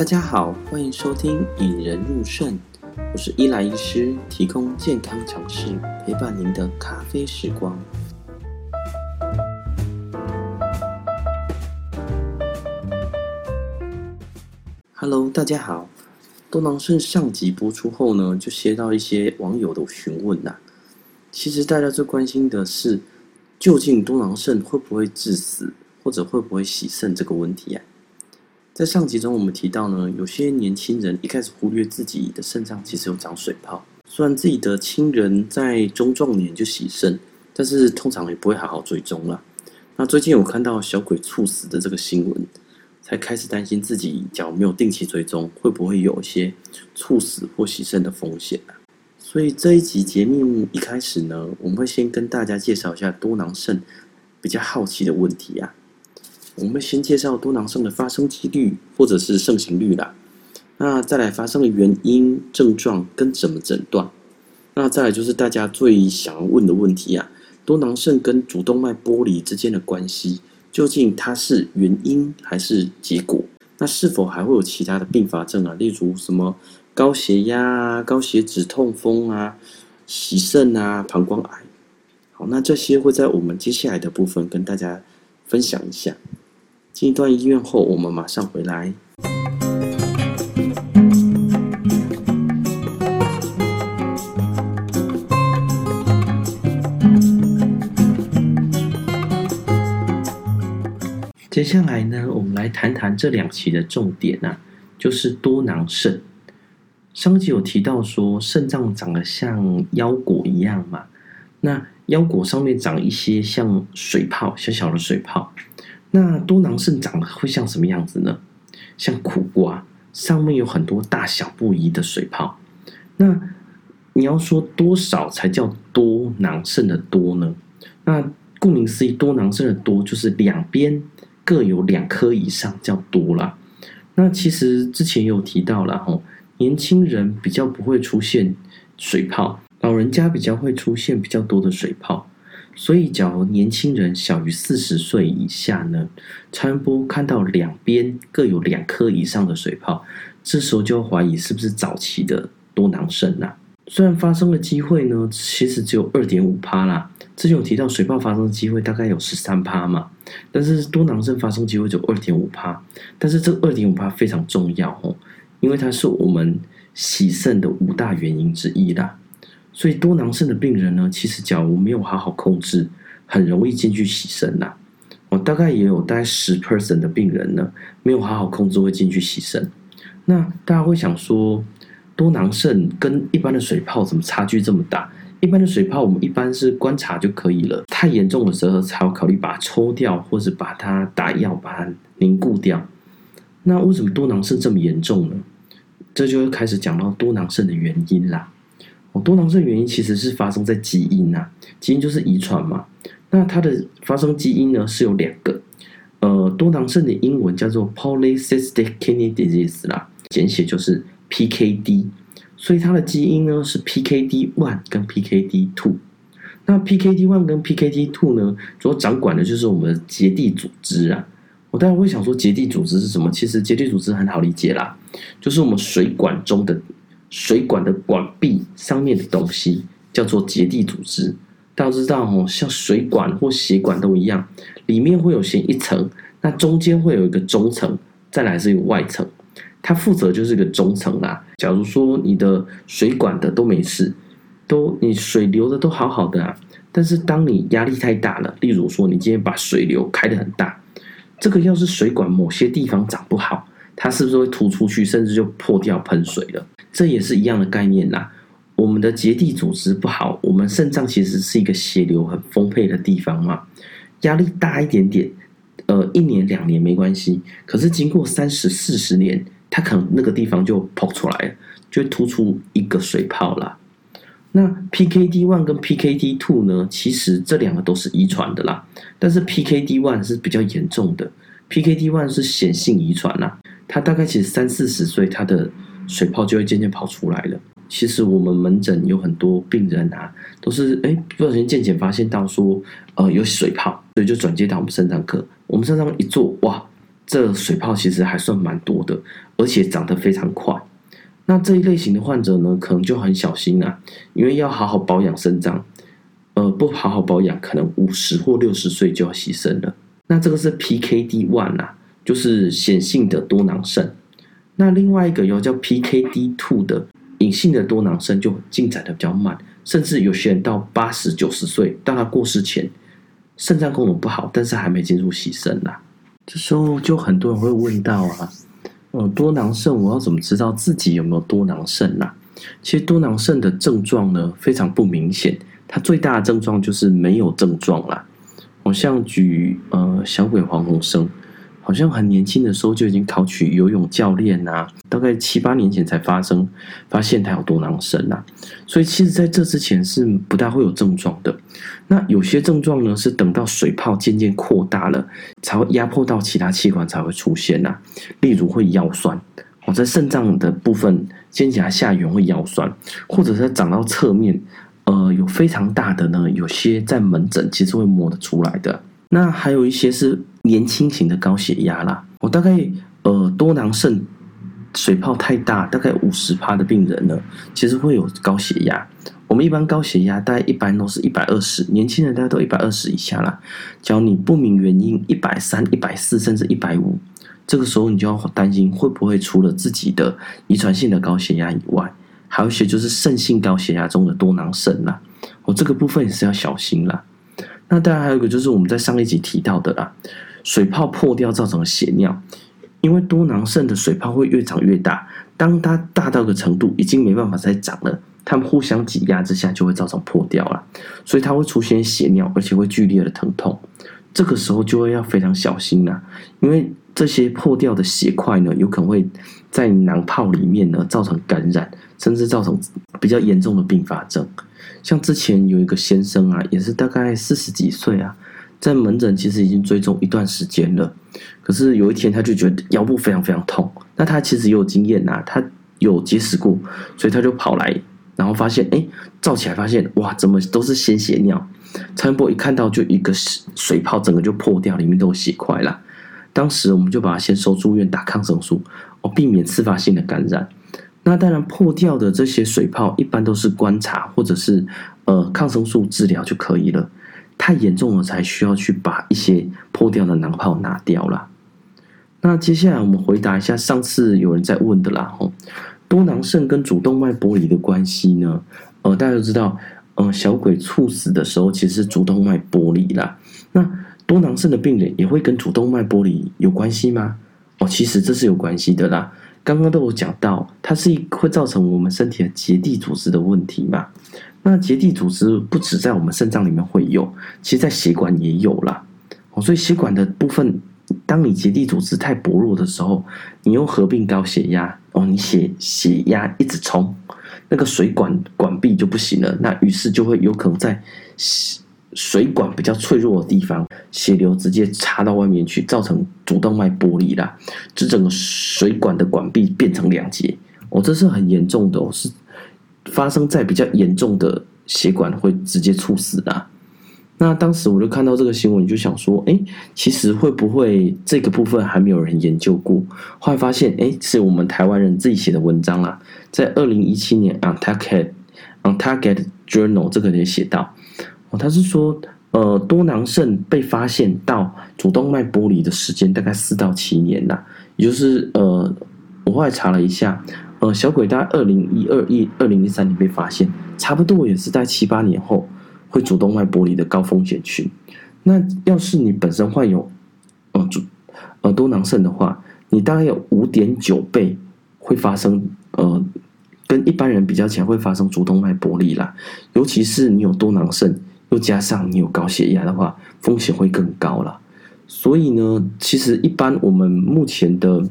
大家好，欢迎收听引人入胜，我是伊莱医师，提供健康常识，陪伴您的咖啡时光。Hello， 大家好。多囊肾上集播出后呢，就接到一些网友的询问啦。其实大家最关心的是，究竟多囊肾会不会致死，或者会不会洗肾这个问题啊？在上集中我们提到呢，有些年轻人一开始忽略自己的肾脏其实有长水泡，虽然自己的亲人在中壮年就洗肾，但是通常也不会好好追踪啦。那最近我看到小鬼猝死的这个新闻，才开始担心自己假如没有定期追踪，会不会有一些猝死或洗肾的风险啊。所以这一集节目一开始呢，我们会先跟大家介绍一下多囊肾比较好奇的问题啊。我们会先介绍多囊肾的发生几率或者是盛行率啦，那再来发生的原因、症状跟怎么诊断，那再来就是大家最想要问的问题啊，多囊肾跟主动脉剥离之间的关系，究竟它是原因还是结果？那是否还会有其他的并发症啊？例如什么高血压啊、高血脂、痛风啊、洗肾啊、膀胱癌。好，那这些会在我们接下来的部分跟大家分享一下。进一段医院后，我们马上回来。接下来呢，我们来谈谈这两期的重点啊，就是多囊肾。上集有提到说，肾脏长得像腰果一样嘛，那腰果上面长一些像水泡，小小的水泡。那多囊肾长得会像什么样子呢？像苦瓜，上面有很多大小不一的水泡。那你要说多少才叫多囊肾的多呢？那顾名思义，多囊肾的多就是两边各有两颗以上叫多啦。那其实之前有提到啦，年轻人比较不会出现水泡，老人家比较会出现比较多的水泡。所以假如年轻人小于40岁以下呢，超音波看到两边各有两颗以上的水泡，这时候就怀疑是不是早期的多囊肾啊。虽然发生的机会呢其实只有 2.5% 啦，之前有提到水泡发生的机会大概有 13% 嘛，但是多囊肾发生机会只有 2.5%， 但是这 2.5% 非常重要哦，因为它是我们洗肾的五大原因之一啦。所以多囊肾的病人呢，其实假如没有好好控制，很容易进去洗肾啦。我大概也有大概 10% 的病人呢，没有好好控制会进去洗肾。那大家会想说，多囊肾跟一般的水泡怎么差距这么大？一般的水泡我们一般是观察就可以了，太严重的时候才要考虑把它抽掉，或是把它打药把它凝固掉。那为什么多囊肾这么严重呢？这就会开始讲到多囊肾的原因啦。多囊肾原因其实是发生在基因啊，基因就是遗传嘛。那它的发生基因呢是有两个，多囊肾的英文叫做 Polycystic kidney disease 啦，简写就是 PKD， 所以它的基因呢是 PKD1 跟 PKD2。那 PKD1 跟 PKD2 呢，主要掌管的就是我们的结缔组织啊。我当然会想说结缔组织是什么？其实结缔组织很好理解啦，就是我们水管中的水管的管壁上面的东西叫做结缔组织。大家知道哦，像水管或血管都一样，里面会有先一层，那中间会有一个中层，再来是一个外层。它负责就是一个中层啦。假如说你的水管的都没事，你水流的都好好的啊，但是当你压力太大了，例如说你今天把水流开得很大，这个要是水管某些地方长不好，它是不是会突出去，甚至就破掉喷水了？这也是一样的概念啦。我们的结缔组织不好，我们肾脏其实是一个血流很丰沛的地方嘛。压力大一点点，1年2年没关系，可是经过30-40年，它可能那个地方就破出来了，就突出一个水泡啦。那 PKD1 跟 PKD2 呢，其实这两个都是遗传的啦，但是 PKD1 是比较严重的。PKD1 是显性遗传啦，它大概其实30-40岁，它的水泡就会渐渐跑出来了。其实我们门诊有很多病人啊，都是不小心健检发现到说有水泡，所以就转接到我们肾脏科。我们肾脏一做，哇，这水泡其实还算蛮多的，而且长得非常快。那这一类型的患者呢，可能就很小心啊，因为要好好保养肾脏，不好好保养，可能50或60岁就要牺牲了。那这个是 PKD1 啊，就是显性的多囊肾。那另外一个有叫 PKD2 的隐性的多囊肾就进展的比较慢，甚至有些人到80、90岁，到他过世前，肾脏功能不好，但是还没进入洗肾啦。这时候就很多人会问到啊，多囊肾我要怎么知道自己有没有多囊肾啊？其实多囊肾的症状呢非常不明显，它最大的症状就是没有症状啦。好像举小鬼黄鸿生，好像很年轻的时候就已经考取游泳教练啊，大概7、8年前才发现他有多囊肾啊，所以其实在这之前是不大会有症状的。那有些症状呢是等到水泡渐渐扩大了，才会压迫到其他器官才会出现啊，例如会腰酸，在肾脏的部分肩胛下缘会腰酸，或者是长到侧面，有非常大的呢，有些在门诊其实会摸得出来的。那还有一些是年轻型的高血压啦，我大概多囊肾水泡太大，大概 50% 的病人呢，其实会有高血压。我们一般高血压大概一般都是120，年轻人大概都120以下啦。只要你不明原因130、140甚至150，这个时候你就要担心会不会除了自己的遗传性的高血压以外，还有一些就是肾性高血压中的多囊肾啦。这个部分也是要小心啦。那当然还有一个就是我们在上一集提到的啦，水泡破掉造成血尿，因为多囊肾的水泡会越长越大，当它大到一个程度已经没办法再长了，它们互相挤压之下就会造成破掉了，所以它会出现血尿，而且会剧烈的疼痛。这个时候就会要非常小心啦，因为这些破掉的血块呢，有可能会在囊泡里面呢造成感染，甚至造成比较严重的并发症。像之前有一个先生啊，也是大概40几岁啊，在门诊其实已经追踪一段时间了，可是有一天他就觉得腰部非常非常痛，那他其实也有经验啊，他有结石过，所以他就跑来，然后发现照起来发现哇，怎么都是鲜血尿，超音波一看到就一个水泡整个就破掉，里面都有血块啦。当时我们就把他先收住院打抗生素，避免次发性的感染。那当然破掉的这些水泡一般都是观察或者是抗生素治疗就可以了，太严重了才需要去把一些破掉的囊泡拿掉啦。那接下来我们回答一下上次有人在问的啦，多囊肾跟主动脉剥离的关系呢，大家都知道小鬼猝死的时候其实是主动脉剥离啦，那多囊肾的病人也会跟主动脉剥离有关系吗？其实这是有关系的啦，刚刚都有讲到，它是会造成我们身体的结缔组织的问题嘛。那结缔组织不只在我们肾脏里面会有，其实在血管也有啦。所以血管的部分，当你结缔组织太薄弱的时候，你又合并高血压，你血压一直冲，那个水管管壁就不行了，那于是就会有可能在水管比较脆弱的地方，血流直接插到外面去，造成主动脉剥离啦，这整个水管的管壁变成两截，这是很严重的，是发生在比较严重的血管会直接猝死啦。那当时我就看到这个新闻，就想说，其实会不会这个部分还没有人研究过？后来发现，是我们台湾人自己写的文章啦，在2017年 On Target Journal 这个也写到。他是说，多囊肾被发现到主动脉剥离的时间大概4到7年啦，也就是我后来查了一下，小鬼大概2012、2013年被发现，差不多也是在7、8年后会主动脉剥离的高风险群。那要是你本身患有多囊肾的话，你大概有 5.9 倍会发生跟一般人比较起来会发生主动脉剥离啦，尤其是你有多囊肾，又加上你有高血压的话，风险会更高啦。所以呢，其实一般我们目前的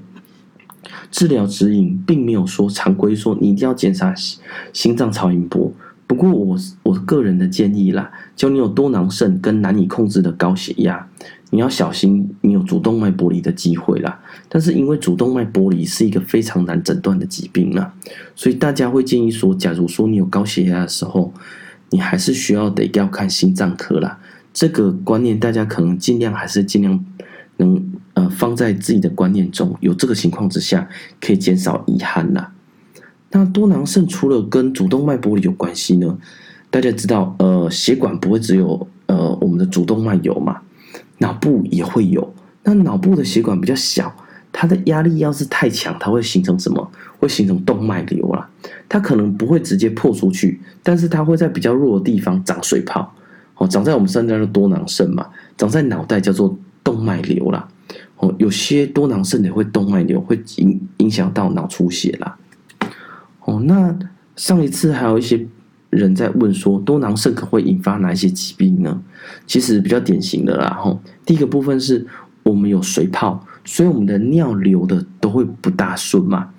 治疗指引并没有说常规说你一定要检查心脏超音波。不过我个人的建议啦，就你有多囊肾跟难以控制的高血压，你要小心你有主动脉剥离的机会啦。但是因为主动脉剥离是一个非常难诊断的疾病啦，所以大家会建议说，假如说你有高血压的时候，你还是需要得要看心脏科啦。这个观念大家可能尽量还是尽量能放在自己的观念中，有这个情况之下可以减少遗憾啦。那多囊肾除了跟主动脉剥离有关系呢，大家知道血管不会只有我们的主动脉有嘛，脑部也会有。那脑部的血管比较小，它的压力要是太强，它会形成什么？会形成动脉瘤啦。它可能不会直接破出去，但是它会在比较弱的地方长水泡。长在我们身上叫多囊肾嘛，长在脑袋叫做动脉瘤啦。有些多囊肾也会动脉瘤，会影响到脑出血啦。那上一次还有一些人在问说，多囊肾可会引发哪一些疾病呢？其实比较典型的啦。第一个部分是我们有水泡，所以我们的尿流的都会不大顺嘛。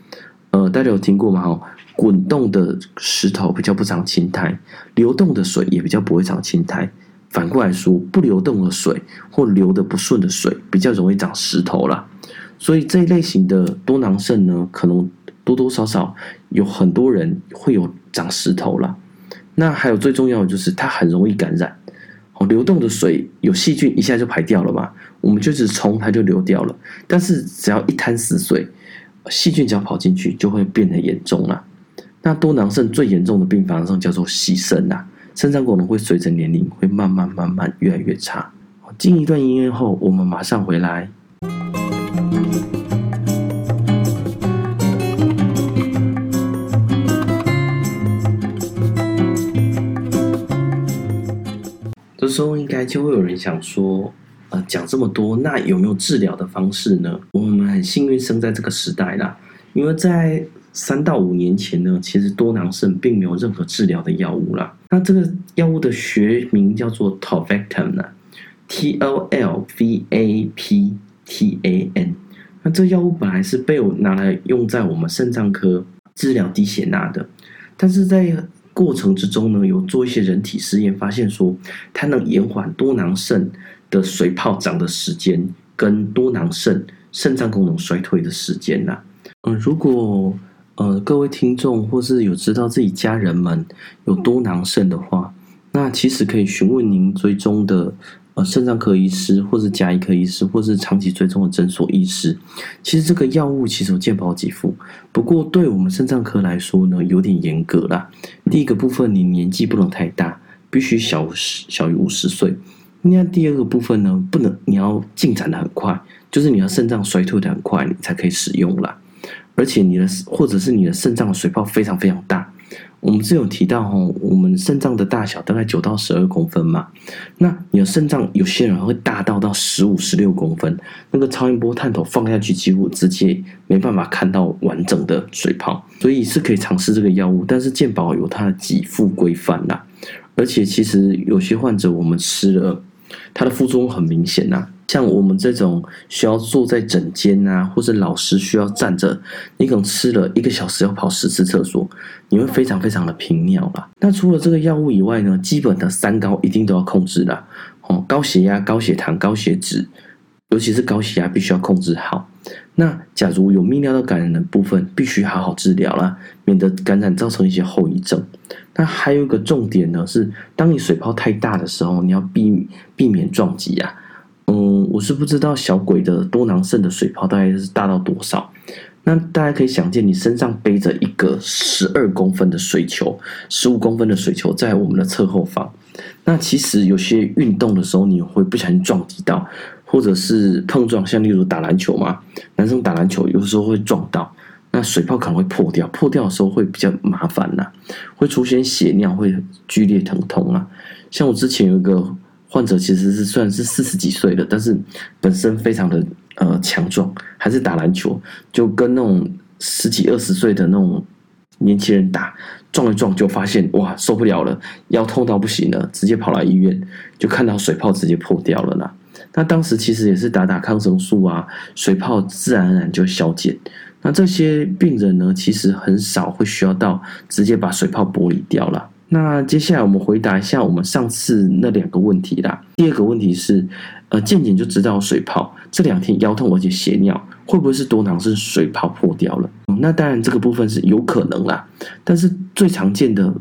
大家有听过吗？滚动的石头比较不常青苔，流动的水也比较不会长青苔。反过来说，不流动的水或流的不顺的水比较容易长石头啦。所以这一类型的多囊肾呢，可能多多少少有很多人会有长石头啦。那还有最重要的就是它很容易感染。流动的水有细菌一下就排掉了嘛，我们就是冲它就流掉了。但是只要一滩死水，细菌只要跑进去就会变得严重啦。那多囊肾最严重的并发症叫做洗肾啦，肾脏功能会随着年龄会慢慢越来越差。进一段音乐后，我们马上回来。这时候应该就会有人想说，讲这么多，那有没有治疗的方式呢？我们很幸运生在这个时代啦，因为在3到5年前呢，其实多囊肾并没有任何治疗的药物啦。那这个药物的学名叫做 tolvaptan 啦 ，tolvaptan。那这药物本来是被我拿来用在我们肾脏科治疗低血钠的，但是在过程之中呢，有做一些人体实验，发现说它能延缓多囊肾的水泡长的时间跟多囊肾肾脏功能衰退的时间啦。如果各位听众或是有知道自己家人们有多囊肾的话，那其实可以询问您追踪的肾脏科医师，或是家医科医师，或是长期追踪的诊所医师。其实这个药物其实有健保给付，不过对我们肾脏科来说呢，有点严格啦。第一个部分，你年纪不能太大，必须小于50岁。那第二个部分呢，不能你要进展的很快，就是你要肾脏衰退的很快，你才可以使用啦。而且或者是你的肾脏的水泡非常非常大。我们之前有提到我们肾脏的大小大概9到12公分嘛，那你的肾脏有些人会大到15、16公分，那个超音波探头放下去几乎直接没办法看到完整的水泡，所以是可以尝试这个药物，但是健保有它的给付规范啦。而且其实有些患者我们吃了，它的副作用很明显啦。像我们这种需要坐在诊间啊，或是老师需要站着，你可能吃了1个小时要跑10次厕所，你会非常非常的频尿啦。那除了这个药物以外呢，基本的3高一定都要控制啦。高血压、高血糖、高血脂，尤其是高血压必须要控制好。那假如有泌尿道感染的部分，必须好好治疗啦，免得感染造成一些后遗症。那还有一个重点呢，是当你水泡太大的时候，你要避免撞击啊。我是不知道小鬼的多囊肾的水泡大概是大到多少，那大家可以想见，你身上背着一个12公分的水球、15公分的水球在我们的侧后方，那其实有些运动的时候你会不小心撞击到，或者是碰撞，像例如打篮球嘛，男生打篮球有时候会撞到，那水泡可能会破掉，破掉的时候会比较麻烦啦，会出现血尿，会剧烈疼痛啦。像我之前有一个患者其实是虽然是40几岁的，但是本身非常的强壮，还是打篮球，就跟那种10几20岁的那种年轻人打，撞一撞就发现哇受不了了，腰痛到不行了，直接跑来医院，就看到水泡直接破掉了啦。那当时其实也是打抗生素啊，水泡自然而然就消减。那这些病人呢，其实很少会需要到直接把水泡剥离掉啦。那接下来我们回答一下我们上次那2个问题啦。第2个问题是，健检就知道水泡，这2天腰痛而且血尿，会不会是多囊肾水泡破掉了？那当然这个部分是有可能啦，但是最常见的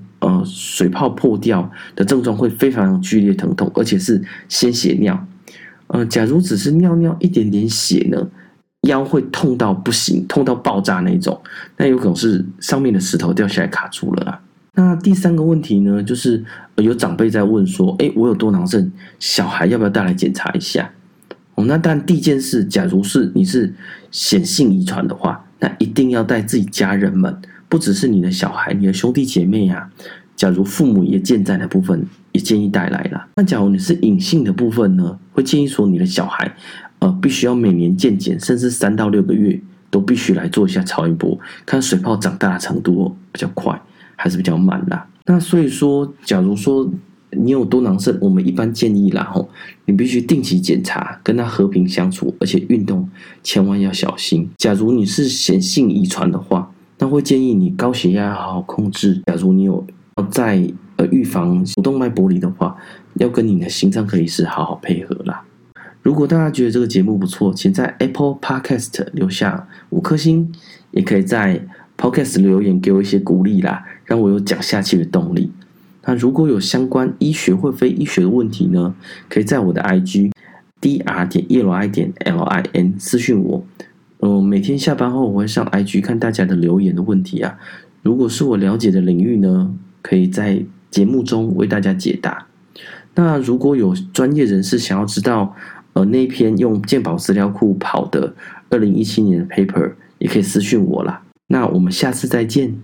水泡破掉的症状会非常剧烈疼痛，而且是先血尿。假如只是尿尿一点点血呢，腰会痛到不行，痛到爆炸那种，那有可能是上面的石头掉下来卡住了啦。那第三个问题呢，就是有长辈在问说，我有多囊症，小孩要不要带来检查一下？那但第一件事，假如是你是显性遗传的话，那一定要带自己家人们，不只是你的小孩，你的兄弟姐妹啊，假如父母也健在的部分，也建议带来啦。那假如你是隐性的部分呢，会建议说你的小孩必须要每年健检，甚至3到6个月都必须来做一下超音波，看水泡长大的程度比较快还是比较慢啦。那所以说，假如说你有多囊症，我们一般建议啦你必须定期检查，跟他和平相处，而且运动千万要小心。假如你是显性遗传的话，那会建议你高血压好好控制。假如你有在预防主动脉剥离的话，要跟你的心脏科医师好好配合啦。如果大家觉得这个节目不错，请在 Apple Podcast 留下5颗星，也可以在 Podcast 留言给我一些鼓励啦，让我有讲下去的动力。那如果有相关医学或非医学的问题呢，可以在我的 IG dr.eloi.lin 私讯我。每天下班后我会上 IG 看大家的留言的问题啊，如果是我了解的领域呢，可以在节目中为大家解答。那如果有专业人士想要知道那篇用健保资料库跑的2017年的 paper， 也可以私讯我啦。那我们下次再见。